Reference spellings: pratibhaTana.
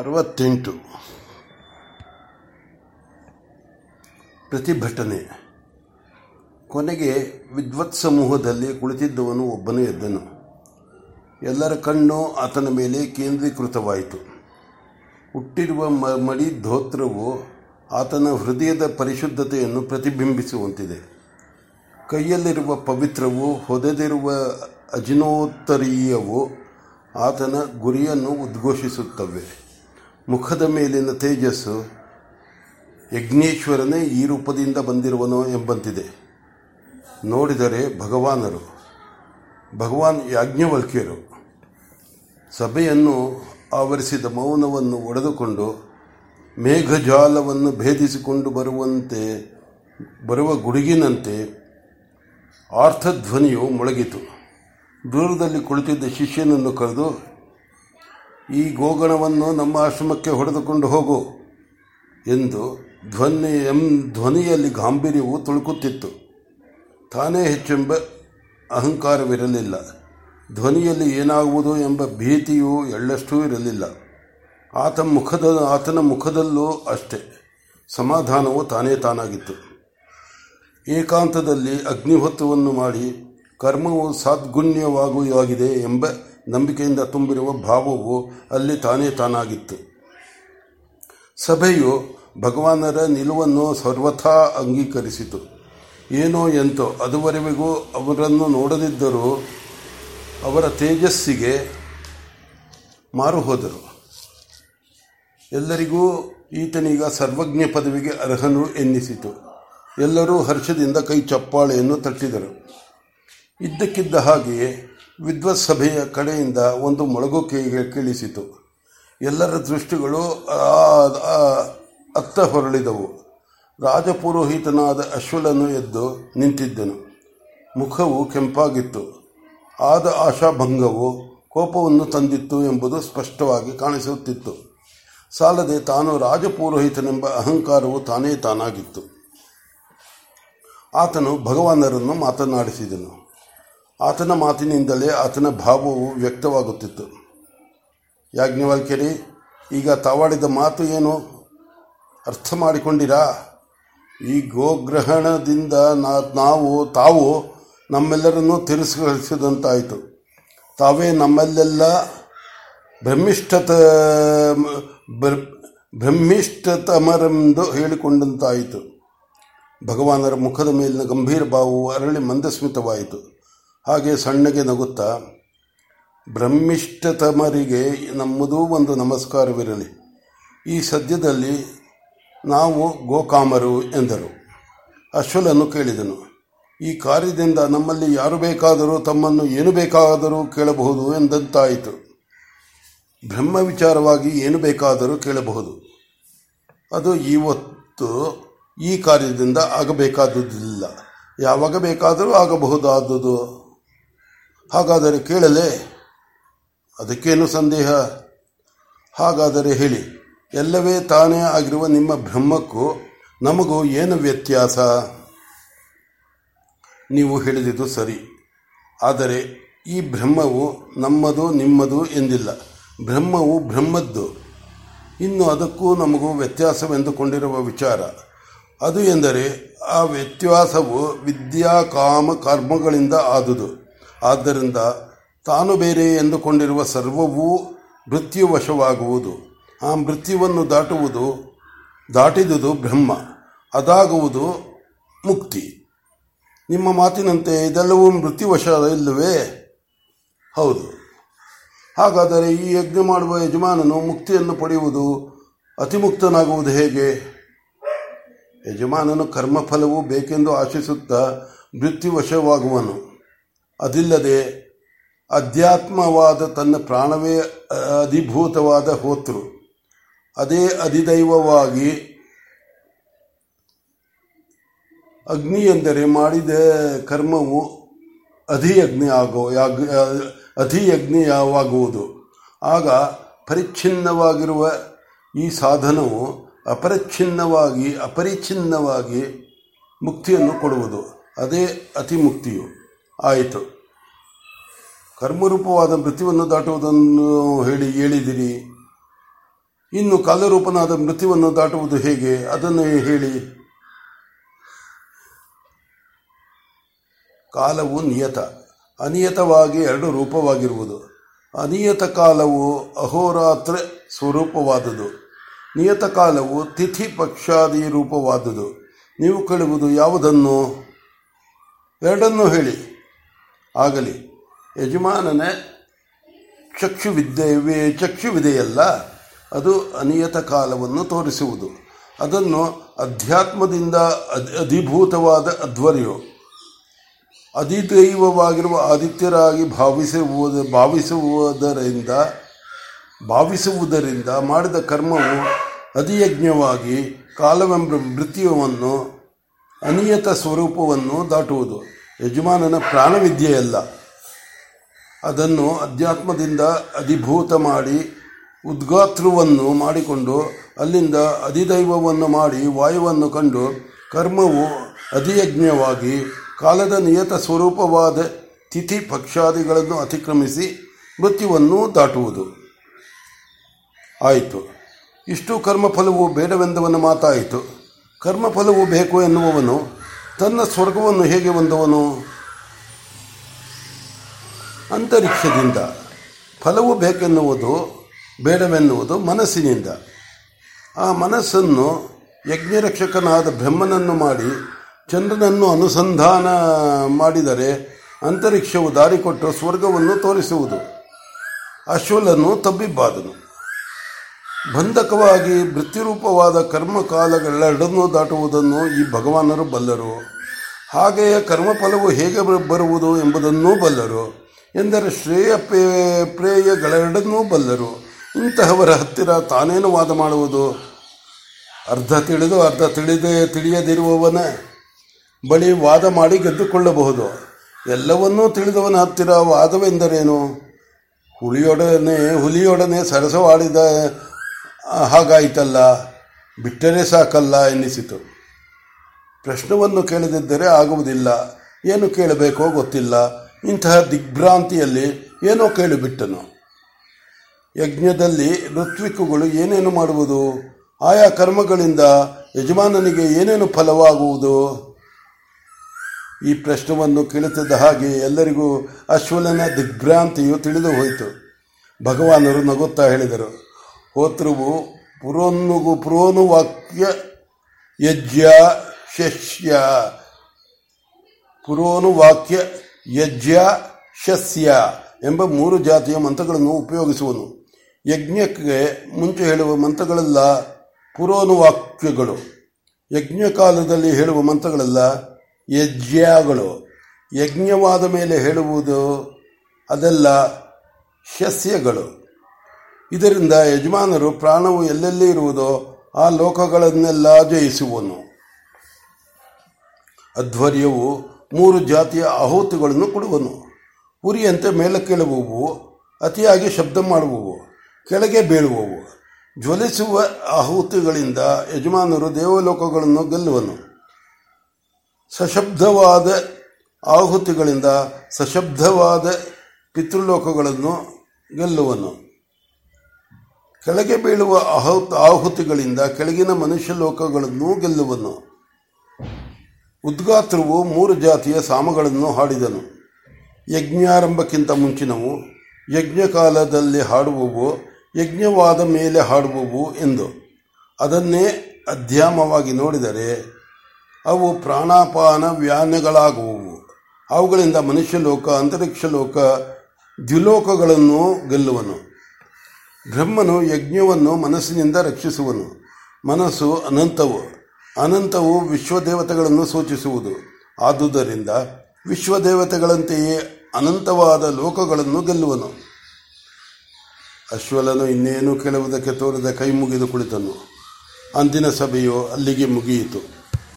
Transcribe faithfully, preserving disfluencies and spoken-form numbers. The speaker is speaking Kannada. ಅರವತ್ತೆಂಟು ಪ್ರತಿಭಟನೆ. ಕೊನೆಗೆ ವಿದ್ವತ್ ಸಮೂಹದಲ್ಲಿ ಕುಳಿತಿದ್ದವನು ಒಬ್ಬನು ಎದ್ದನು. ಎಲ್ಲರ ಕಣ್ಣು ಆತನ ಮೇಲೆ ಕೇಂದ್ರೀಕೃತವಾಯಿತು. ಹುಟ್ಟಿರುವ ಮಡಿ ಧೋತ್ರವು ಆತನ ಹೃದಯದ ಪರಿಶುದ್ಧತೆಯನ್ನು ಪ್ರತಿಬಿಂಬಿಸುವಂತಿದೆ. ಕೈಯಲ್ಲಿರುವ ಪವಿತ್ರವು, ಹೊದೆದಿರುವ ಅಜಿನೋತ್ತರೀಯವು ಆತನ ಗುರಿಯನ್ನು ಉದ್ಘೋಷಿಸುತ್ತವೆ. ಮುಖದ ಮೇಲಿನ ತೇಜಸ್ಸು ಯಜ್ಞೇಶ್ವರನೇ ಈ ರೂಪದಿಂದ ಬಂದಿರುವನು ಎಂಬಂತಿದೆ. ನೋಡಿದರೆ ಭಗವಾನರು ಭಗವಾನ್ ಯಾಜ್ಞವಲ್ಕ್ಯರು. ಸಭೆಯನ್ನು ಆವರಿಸಿದ ಮೌನವನ್ನು ಒಡೆದುಕೊಂಡು ಮೇಘಜಾಲವನ್ನು ಭೇದಿಸಿಕೊಂಡು ಬರುವಂತೆ ಬರುವ ಗುಡುಗಿನಂತೆ ಆರ್ಥಧ್ವನಿಯು ಮೊಳಗಿತು. ದೂರದಲ್ಲಿ ಕುಳಿತಿದ್ದ ಶಿಷ್ಯನನ್ನು ಕರೆದು, ಈ ಗೋಗಣವನ್ನು ನಮ್ಮ ಆಶ್ರಮಕ್ಕೆ ಹೊಡೆದುಕೊಂಡು ಹೋಗು ಎಂದು ಧ್ವನಿ ಎಂ ಧ್ವನಿಯಲ್ಲಿ ಗಾಂಭೀರ್ಯವು ತುಳುಕುತ್ತಿತ್ತು. ತಾನೇ ಹೆಚ್ಚೆಂಬ ಅಹಂಕಾರವಿರಲಿಲ್ಲ. ಧ್ವನಿಯಲ್ಲಿ ಏನಾಗುವುದು ಎಂಬ ಭೀತಿಯೂ ಎಳ್ಳಷ್ಟೂ ಇರಲಿಲ್ಲ. ಆತ ಮುಖದ ಆತನ ಮುಖದಲ್ಲೂ ಅಷ್ಟೇ ಸಮಾಧಾನವು ತಾನೇ ತಾನಾಗಿತ್ತು. ಏಕಾಂತದಲ್ಲಿ ಅಗ್ನಿಹೋತ್ರವನ್ನು ಮಾಡಿ ಕರ್ಮವು ಸದ್ಗುಣ್ಯವಾಗುವಾಗಿದೆ ಎಂಬ ನಂಬಿಕೆಯಿಂದ ತುಂಬಿರುವ ಭಾವವು ಅಲ್ಲಿ ತಾನೇ ತಾನಾಗಿತ್ತು. ಸಭೆಯು ಭಗವಾನರ ನಿಲುವನ್ನು ಸರ್ವಥಾ ಅಂಗೀಕರಿಸಿತು. ಏನೋ ಎಂತೋ ಅದುವರೆಗೂ ಅವರನ್ನು ನೋಡದಿದ್ದರೂ ಅವರ ತೇಜಸ್ಸಿಗೆ ಮಾರು ಹೋದರು. ಎಲ್ಲರಿಗೂ ಈತನೀಗ ಸರ್ವಜ್ಞ ಪದವಿಗೆ ಅರ್ಹನು ಎನ್ನಿಸಿತು. ಎಲ್ಲರೂ ಹರ್ಷದಿಂದ ಕೈ ಚಪ್ಪಾಳೆಯನ್ನು ತಟ್ಟಿದರು. ಇದ್ದಕ್ಕಿದ್ದ ಹಾಗೆಯೇ ವಿದ್ವತ್ ಸಭೆಯ ಕಡೆಯಿಂದ ಒಂದು ಮೊಳಗು ಕೇಳಿಸಿತು. ಎಲ್ಲರ ದೃಷ್ಟಿಗಳು ಅತ್ತ ಹೊರಳಿದವು. ರಾಜಪುರೋಹಿತನಾದ ಅಶ್ವಲನು ಎದ್ದು ನಿಂತಿದ್ದನು. ಮುಖವು ಕೆಂಪಾಗಿತ್ತು. ಆದ ಆಶಾಭಂಗವು ಕೋಪವನ್ನು ತಂದಿತ್ತು ಎಂಬುದು ಸ್ಪಷ್ಟವಾಗಿ ಕಾಣಿಸುತ್ತಿತ್ತು. ಸಾಲದೆ ತಾನು ರಾಜಪುರೋಹಿತನೆಂಬ ಅಹಂಕಾರವು ತಾನೇ ತಾನಾಗಿತ್ತು. ಆತನು ಭಗವಾನರನ್ನು ಮಾತನಾಡಿಸಿದನು. ಆತನ ಮಾತಿನಿಂದಲೇ ಆತನ ಭಾವವು ವ್ಯಕ್ತವಾಗುತ್ತಿತ್ತು. ಯಾಜ್ಞವಲ್ಕ್ಯರೇ, ಈಗ ತಾವಾಡಿದ ಮಾತು ಏನು ಅರ್ಥ ಮಾಡಿಕೊಂಡಿರಾ? ಈ ಗೋಗ್ರಹಣದಿಂದ ನಾವು ತಾವು ನಮ್ಮೆಲ್ಲರನ್ನೂ ತಿರಸ್ಕರಿಸಿದಂತಾಯಿತು. ತಾವೇ ನಮ್ಮಲ್ಲೆಲ್ಲ ಬ್ರಹ್ಮಿಷ್ಠತ ಬ್ರಹ್ಮಿಷ್ಠತಮರೆಂದು ಹೇಳಿಕೊಂಡಂತಾಯಿತು. ಭಗವಾನರ ಮುಖದ ಮೇಲಿನ ಗಂಭೀರ ಭಾವವು ಅರಳಿ ಮಂದಸ್ಮಿತವಾಯಿತು. ಹಾಗೆ ಸಣ್ಣಗೆ ನಗುತ್ತಾ, ಬ್ರಹ್ಮಿಷ್ಠತಮರಿಗೆ ನಮ್ಮದೂ ಒಂದು ನಮಸ್ಕಾರವಿರಲಿ. ಈ ಸದ್ಯದಲ್ಲಿ ನಾವು ಗೋಕಾಮರು ಎಂದರು. ಅಶ್ವಲನ್ನು ಕೇಳಿದನು, ಈ ಕಾರ್ಯದಿಂದ ನಮ್ಮಲ್ಲಿ ಯಾರು ಬೇಕಾದರೂ ತಮ್ಮನ್ನು ಏನು ಬೇಕಾದರೂ ಕೇಳಬಹುದು ಎಂದಂತಾಯಿತು. ಬ್ರಹ್ಮ ವಿಚಾರವಾಗಿ ಏನು ಬೇಕಾದರೂ ಕೇಳಬಹುದು. ಅದು ಇವತ್ತು ಈ ಕಾರ್ಯದಿಂದ ಆಗಬೇಕಾದುದಿಲ್ಲ, ಯಾವಾಗ ಬೇಕಾದರೂ ಆಗಬಹುದಾದುದು. ಹಾಗಾದರೆ ಕೇಳಲೇ? ಅದಕ್ಕೇನು ಸಂದೇಹ? ಹಾಗಾದರೆ ಹೇಳಿ, ಎಲ್ಲವೇ ತಾನೇ ಆಗಿರುವ ನಿಮ್ಮ ಬ್ರಹ್ಮಕ್ಕೂ ನಮಗೂ ಏನು ವ್ಯತ್ಯಾಸ? ನೀವು ಹೇಳಿದುದು ಸರಿ, ಆದರೆ ಈ ಬ್ರಹ್ಮವು ನಮ್ಮದು ನಿಮ್ಮದು ಎಂದಿಲ್ಲ. ಬ್ರಹ್ಮವು ಬ್ರಹ್ಮದ್ದು. ಇನ್ನು ಅದಕ್ಕೂ ನಮಗೂ ವ್ಯತ್ಯಾಸವೆಂದುಕೊಂಡಿರುವ ವಿಚಾರ ಅದು ಎಂದರೆ ಆ ವ್ಯತ್ಯಾಸವು ವಿದ್ಯಾ ಕಾಮ ಕರ್ಮಗಳಿಂದ ಆದುದು. ಆದ್ದರಿಂದ ತಾನು ಬೇರೆ ಎಂದುಕೊಂಡಿರುವ ಸರ್ವವೂ ಮೃತ್ಯುವಶವಾಗುವುದು. ಆ ಮೃತ್ಯುವನ್ನು ದಾಟುವುದು ದಾಟಿದುದು ಬ್ರಹ್ಮ. ಅದಾಗುವುದು ಮುಕ್ತಿ. ನಿಮ್ಮ ಮಾತಿನಂತೆ ಇದೆಲ್ಲವೂ ಮೃತ್ಯುವಶ ಇಲ್ಲವೇ? ಹೌದು. ಹಾಗಾದರೆ ಈ ಯಜ್ಞ ಮಾಡುವ ಯಜಮಾನನು ಮುಕ್ತಿಯನ್ನು ಪಡೆಯುವುದು, ಅತಿಮುಕ್ತನಾಗುವುದು ಹೇಗೆ? ಯಜಮಾನನು ಕರ್ಮಫಲವು ಬೇಕೆಂದು ಆಶಿಸುತ್ತಾ ಮೃತ್ಯುವಶವಾಗುವನು. ಅದಿಲ್ಲದೆ ಅಧ್ಯಾತ್ಮವಾದ ತನ್ನ ಪ್ರಾಣವೇ ಅಧಿಭೂತವಾದ ಹೋತೃ, ಅದೇ ಅಧಿದೈವವಾಗಿ ಅಗ್ನಿ ಎಂದರೆ ಮಾಡಿದ ಕರ್ಮವು ಅಧಿಯಜ್ಞ ಆಗೋ ಅಧಿಯಜ್ಞವಾಗುವುದು. ಆಗ ಪರಿಚ್ಛಿನ್ನವಾಗಿರುವ ಈ ಸಾಧನವು ಅಪರಿಚ್ಛಿನ್ನವಾಗಿ ಅಪರಿಚ್ಛಿನ್ನವಾಗಿ ಮುಕ್ತಿಯನ್ನು ಕೊಡುವುದು. ಅದೇ ಅತಿಮುಕ್ತಿಯು ಆಯಿತು. ಕರ್ಮರೂಪವಾದ ಮೃತ್ಯುವನ್ನು ದಾಟುವುದನ್ನು ಹೇಳಿ ಹೇಳಿದಿರಿ. ಇನ್ನು ಕಾಲರೂಪನಾದ ಮೃತ್ಯುವನ್ನು ದಾಟುವುದು ಹೇಗೆ ಅದನ್ನು ಹೇಳಿ. ಕಾಲವು ನಿಯತ ಅನಿಯತವಾಗಿ ಎರಡು ರೂಪವಾಗಿರುವುದು. ಅನಿಯತ ಕಾಲವು ಅಹೋರಾತ್ರ ಸ್ವರೂಪವಾದುದು, ನಿಯತ ಕಾಲವು ತಿಥಿ ಪಕ್ಷಾದಿ ರೂಪವಾದುದು. ನೀವು ಕೇಳುವುದು ಯಾವುದನ್ನು? ಎರಡನ್ನೂ ಹೇಳಿ ಆಗಲಿ. ಯಜಮಾನನೇ ಚಕ್ಷುವಿದ್ದೇವೆ ಚಕ್ಷುವಿದೆಯಲ್ಲ, ಅದು ಅನಿಯತ ಕಾಲವನ್ನು ತೋರಿಸುವುದು. ಅದನ್ನು ಅಧ್ಯಾತ್ಮದಿಂದ ಅಧಿಭೂತವಾದ ಅಧ್ವರ್ಯು ಅಧಿದೈವವಾಗಿರುವ ಆದಿತ್ಯರಾಗಿ ಭಾವಿಸುವುದು ಭಾವಿಸುವುದರಿಂದ ಭಾವಿಸುವುದರಿಂದ ಮಾಡಿದ ಕರ್ಮವು ಅಧಿಯಜ್ಞವಾಗಿ ಕಾಲವೆಂಬ ಮೃತ್ಯುವನ್ನು ಅನಿಯತ ಸ್ವರೂಪವನ್ನು ದಾಟುವುದು. ಯಜಮಾನನ ಪ್ರಾಣವಿದ್ಯೆಯಲ್ಲ, ಅದನ್ನು ಅಧ್ಯಾತ್ಮದಿಂದ ಅಧಿಭೂತ ಮಾಡಿ ಉದ್ಗಾತೃವನ್ನು ಮಾಡಿಕೊಂಡು ಅಲ್ಲಿಂದ ಅಧಿದೈವವನ್ನು ಮಾಡಿ ವಾಯುವನ್ನು ಕಂಡು ಕರ್ಮವು ಅಧಿಯಜ್ಞವಾಗಿ ಕಾಲದ ನಿಯತ ಸ್ವರೂಪವಾದ ತಿಥಿ ಪಕ್ಷಾದಿಗಳನ್ನು ಅತಿಕ್ರಮಿಸಿ ಮೃತ್ಯುವನ್ನು ದಾಟುವುದು. ಆಯಿತು, ಇಷ್ಟು ಕರ್ಮಫಲವು ಬೇಡವೆಂದವನ ಮಾತಾಯಿತು. ಕರ್ಮಫಲವು ಬೇಕು ಎನ್ನುವವನು ತನ್ನ ಸ್ವರ್ಗವನ್ನು ಹೇಗೆ ಹೊಂದುವನು? ಅಂತರಿಕ್ಷದಿಂದ. ಫಲವು ಬೇಕೆನ್ನುವುದು ಬೇಡವೆನ್ನುವುದು ಮನಸ್ಸಿನಿಂದ. ಆ ಮನಸ್ಸನ್ನು ಯಜ್ಞರಕ್ಷಕನಾದ ಬ್ರಹ್ಮನನ್ನು ಮಾಡಿ ಚಂದ್ರನನ್ನು ಅನುಸಂಧಾನ ಮಾಡಿದರೆ ಅಂತರಿಕ್ಷವು ದಾರಿ ಕೊಟ್ಟು ಸ್ವರ್ಗವನ್ನು ತೋರಿಸುವುದು. ಅಶ್ವಲನ್ನು ತಬ್ಬಿಬ್ಬಾದನು. ಬಂಧಕವಾಗಿ ವೃತ್ತಿರೂಪವಾದ ಕರ್ಮಕಾಲಗಳೆರಡನ್ನೂ ದಾಟುವುದನ್ನು ಈ ಭಗವಾನರು ಬಲ್ಲರು. ಹಾಗೆಯೇ ಕರ್ಮಫಲವು ಹೇಗೆ ಬರುವುದು ಎಂಬುದನ್ನೂ ಬಲ್ಲರು. ಎಂದರೆ ಶ್ರೇಯ ಪೇ ಪ್ರೇಯಗಳೆರಡನ್ನೂ ಬಲ್ಲರು. ಇಂತಹವರ ಹತ್ತಿರ ತಾನೇನು ವಾದ ಮಾಡುವುದು? ಅರ್ಧ ತಿಳಿದು ಅರ್ಧ ತಿಳಿದೇ ತಿಳಿಯದಿರುವವನ ಬಳಿ ವಾದ ಮಾಡಿ ಗೆದ್ದುಕೊಳ್ಳಬಹುದು. ಎಲ್ಲವನ್ನೂ ತಿಳಿದವನ ಹತ್ತಿರ ವಾದವೆಂದರೇನು? ಹುಲಿಯೊಡನೆ ಹುಲಿಯೊಡನೆ ಸರಸವಾಡಿದ ಹಾಗಾಯಿತಲ್ಲ, ಬಿಟ್ಟರೆ ಸಾಕಲ್ಲ ಎನ್ನಿಸಿತು. ಪ್ರಶ್ನವನ್ನು ಕೇಳದಿದ್ದರೆ ಆಗುವುದಿಲ್ಲ, ಏನು ಕೇಳಬೇಕೋ ಗೊತ್ತಿಲ್ಲ. ಇಂತಹ ದಿಗ್ಭ್ರಾಂತಿಯಲ್ಲಿ ಏನೋ ಕೇಳಿಬಿಟ್ಟನು. ಯಜ್ಞದಲ್ಲಿ ಋತ್ವಿಕಗಳು ಏನೇನು ಮಾಡುವುದು? ಆಯಾ ಕರ್ಮಗಳಿಂದ ಯಜಮಾನನಿಗೆ ಏನೇನು ಫಲವಾಗುವುದು? ಈ ಪ್ರಶ್ನವನ್ನು ಕೇಳುತ್ತಿದ್ದ ಹಾಗೆ ಎಲ್ಲರಿಗೂ ಅಶ್ವಲನ ದಿಗ್ಭ್ರಾಂತಿಯು ತಿಳಿದು ಹೋಯಿತು. ಭಗವಾನರು ನಗುತ್ತಾ ಹೇಳಿದರು, ಹೋತೃವು ಪುರೋನ್ನುಗು ಪುರೋನುವಾಕ್ಯ ಯಜ್ಞ ಶಸ್ಯ ಪುರೋನುವಾಕ್ಯ ಯಜ್ಞ ಶಸ್ಯ ಎಂಬ ಮೂರು ಜಾತಿಯ ಮಂತ್ರಗಳನ್ನು ಉಪಯೋಗಿಸುವನು. ಯಜ್ಞಕ್ಕೆ ಮುಂಚೆ ಹೇಳುವ ಮಂತ್ರಗಳೆಲ್ಲ ಪುರೋನುವಾಕ್ಯಗಳು, ಯಜ್ಞಕಾಲದಲ್ಲಿ ಹೇಳುವ ಮಂತ್ರಗಳೆಲ್ಲ ಯಜ್ಞಗಳು, ಯಜ್ಞವಾದ ಮೇಲೆ ಹೇಳುವುದು ಅದೆಲ್ಲ ಶಸ್ಯಗಳು. ಇದರಿಂದ ಯಜಮಾನರು ಪ್ರಾಣವು ಎಲ್ಲೆಲ್ಲಿ ಇರುವುದೋ ಆ ಲೋಕಗಳನ್ನೆಲ್ಲ ಜಯಿಸುವನು. ಅಧ್ವರ್ಯವು ಮೂರು ಜಾತಿಯ ಆಹುತಿಗಳನ್ನು ಕೊಡುವನು. ಉರಿಯಂತೆ ಮೇಲಕ್ಕೆಳುವವು, ಅತಿಯಾಗಿ ಶಬ್ದ ಮಾಡುವವು, ಕೆಳಗೆ ಬೀಳುವವು. ಜ್ವಲಿಸುವ ಆಹುತಿಗಳಿಂದ ಯಜಮಾನರು ದೇವಲೋಕಗಳನ್ನು ಗೆಲ್ಲುವನು. ಸಶಬ್ದವಾದ ಆಹುತಿಗಳಿಂದ ಸಶಬ್ದವಾದ ಪಿತೃಲೋಕಗಳನ್ನು ಗೆಲ್ಲುವನು. ಕೆಳಗೆ ಬೀಳುವ ಆಹುತ ಆಹುತಿಗಳಿಂದ ಕೆಳಗಿನ ಮನುಷ್ಯ ಲೋಕಗಳನ್ನು ಗೆಲ್ಲುವನು. ಉದ್ಗಾತ್ರವು ಮೂರು ಜಾತಿಯ ಸಾಮಗಳನ್ನು ಹಾಡಿದನು. ಯಜ್ಞಾರಂಭಕ್ಕಿಂತ ಮುಂಚಿನವು, ಯಜ್ಞಕಾಲದಲ್ಲಿ ಹಾಡುವವು, ಯಜ್ಞವಾದ ಮೇಲೆ ಹಾಡುವವು ಎಂದು. ಅದನ್ನೇ ಅಧ್ಯಾಮವಾಗಿ ನೋಡಿದರೆ ಅವು ಪ್ರಾಣಾಪಾನ ವ್ಯಾನಗಳಾಗುವವು. ಅವುಗಳಿಂದ ಮನುಷ್ಯಲೋಕ, ಅಂತರಿಕ್ಷ ಲೋಕ, ದ್ವಿಲೋಕಗಳನ್ನು ಗೆಲ್ಲುವನು. ಬ್ರಹ್ಮನು ಯಜ್ಞವನ್ನು ಮನಸ್ಸಿನಿಂದ ರಕ್ಷಿಸುವನು. ಮನಸ್ಸು ಅನಂತವು. ಅನಂತವು ವಿಶ್ವದೇವತೆಗಳನ್ನು ಸೂಚಿಸುವುದು. ಆದುದರಿಂದ ವಿಶ್ವದೇವತೆಗಳಂತೆಯೇ ಅನಂತವಾದ ಲೋಕಗಳನ್ನು ಗೆಲ್ಲುವನು. ಅಶ್ವಲನು ಇನ್ನೇನು ಕೇಳುವುದಕ್ಕೆ ತೋರದ ಕೈ ಮುಗಿದು ಕುಳಿತನು. ಅಂದಿನ ಸಭೆಯು ಅಲ್ಲಿಗೆ ಮುಗಿಯಿತು.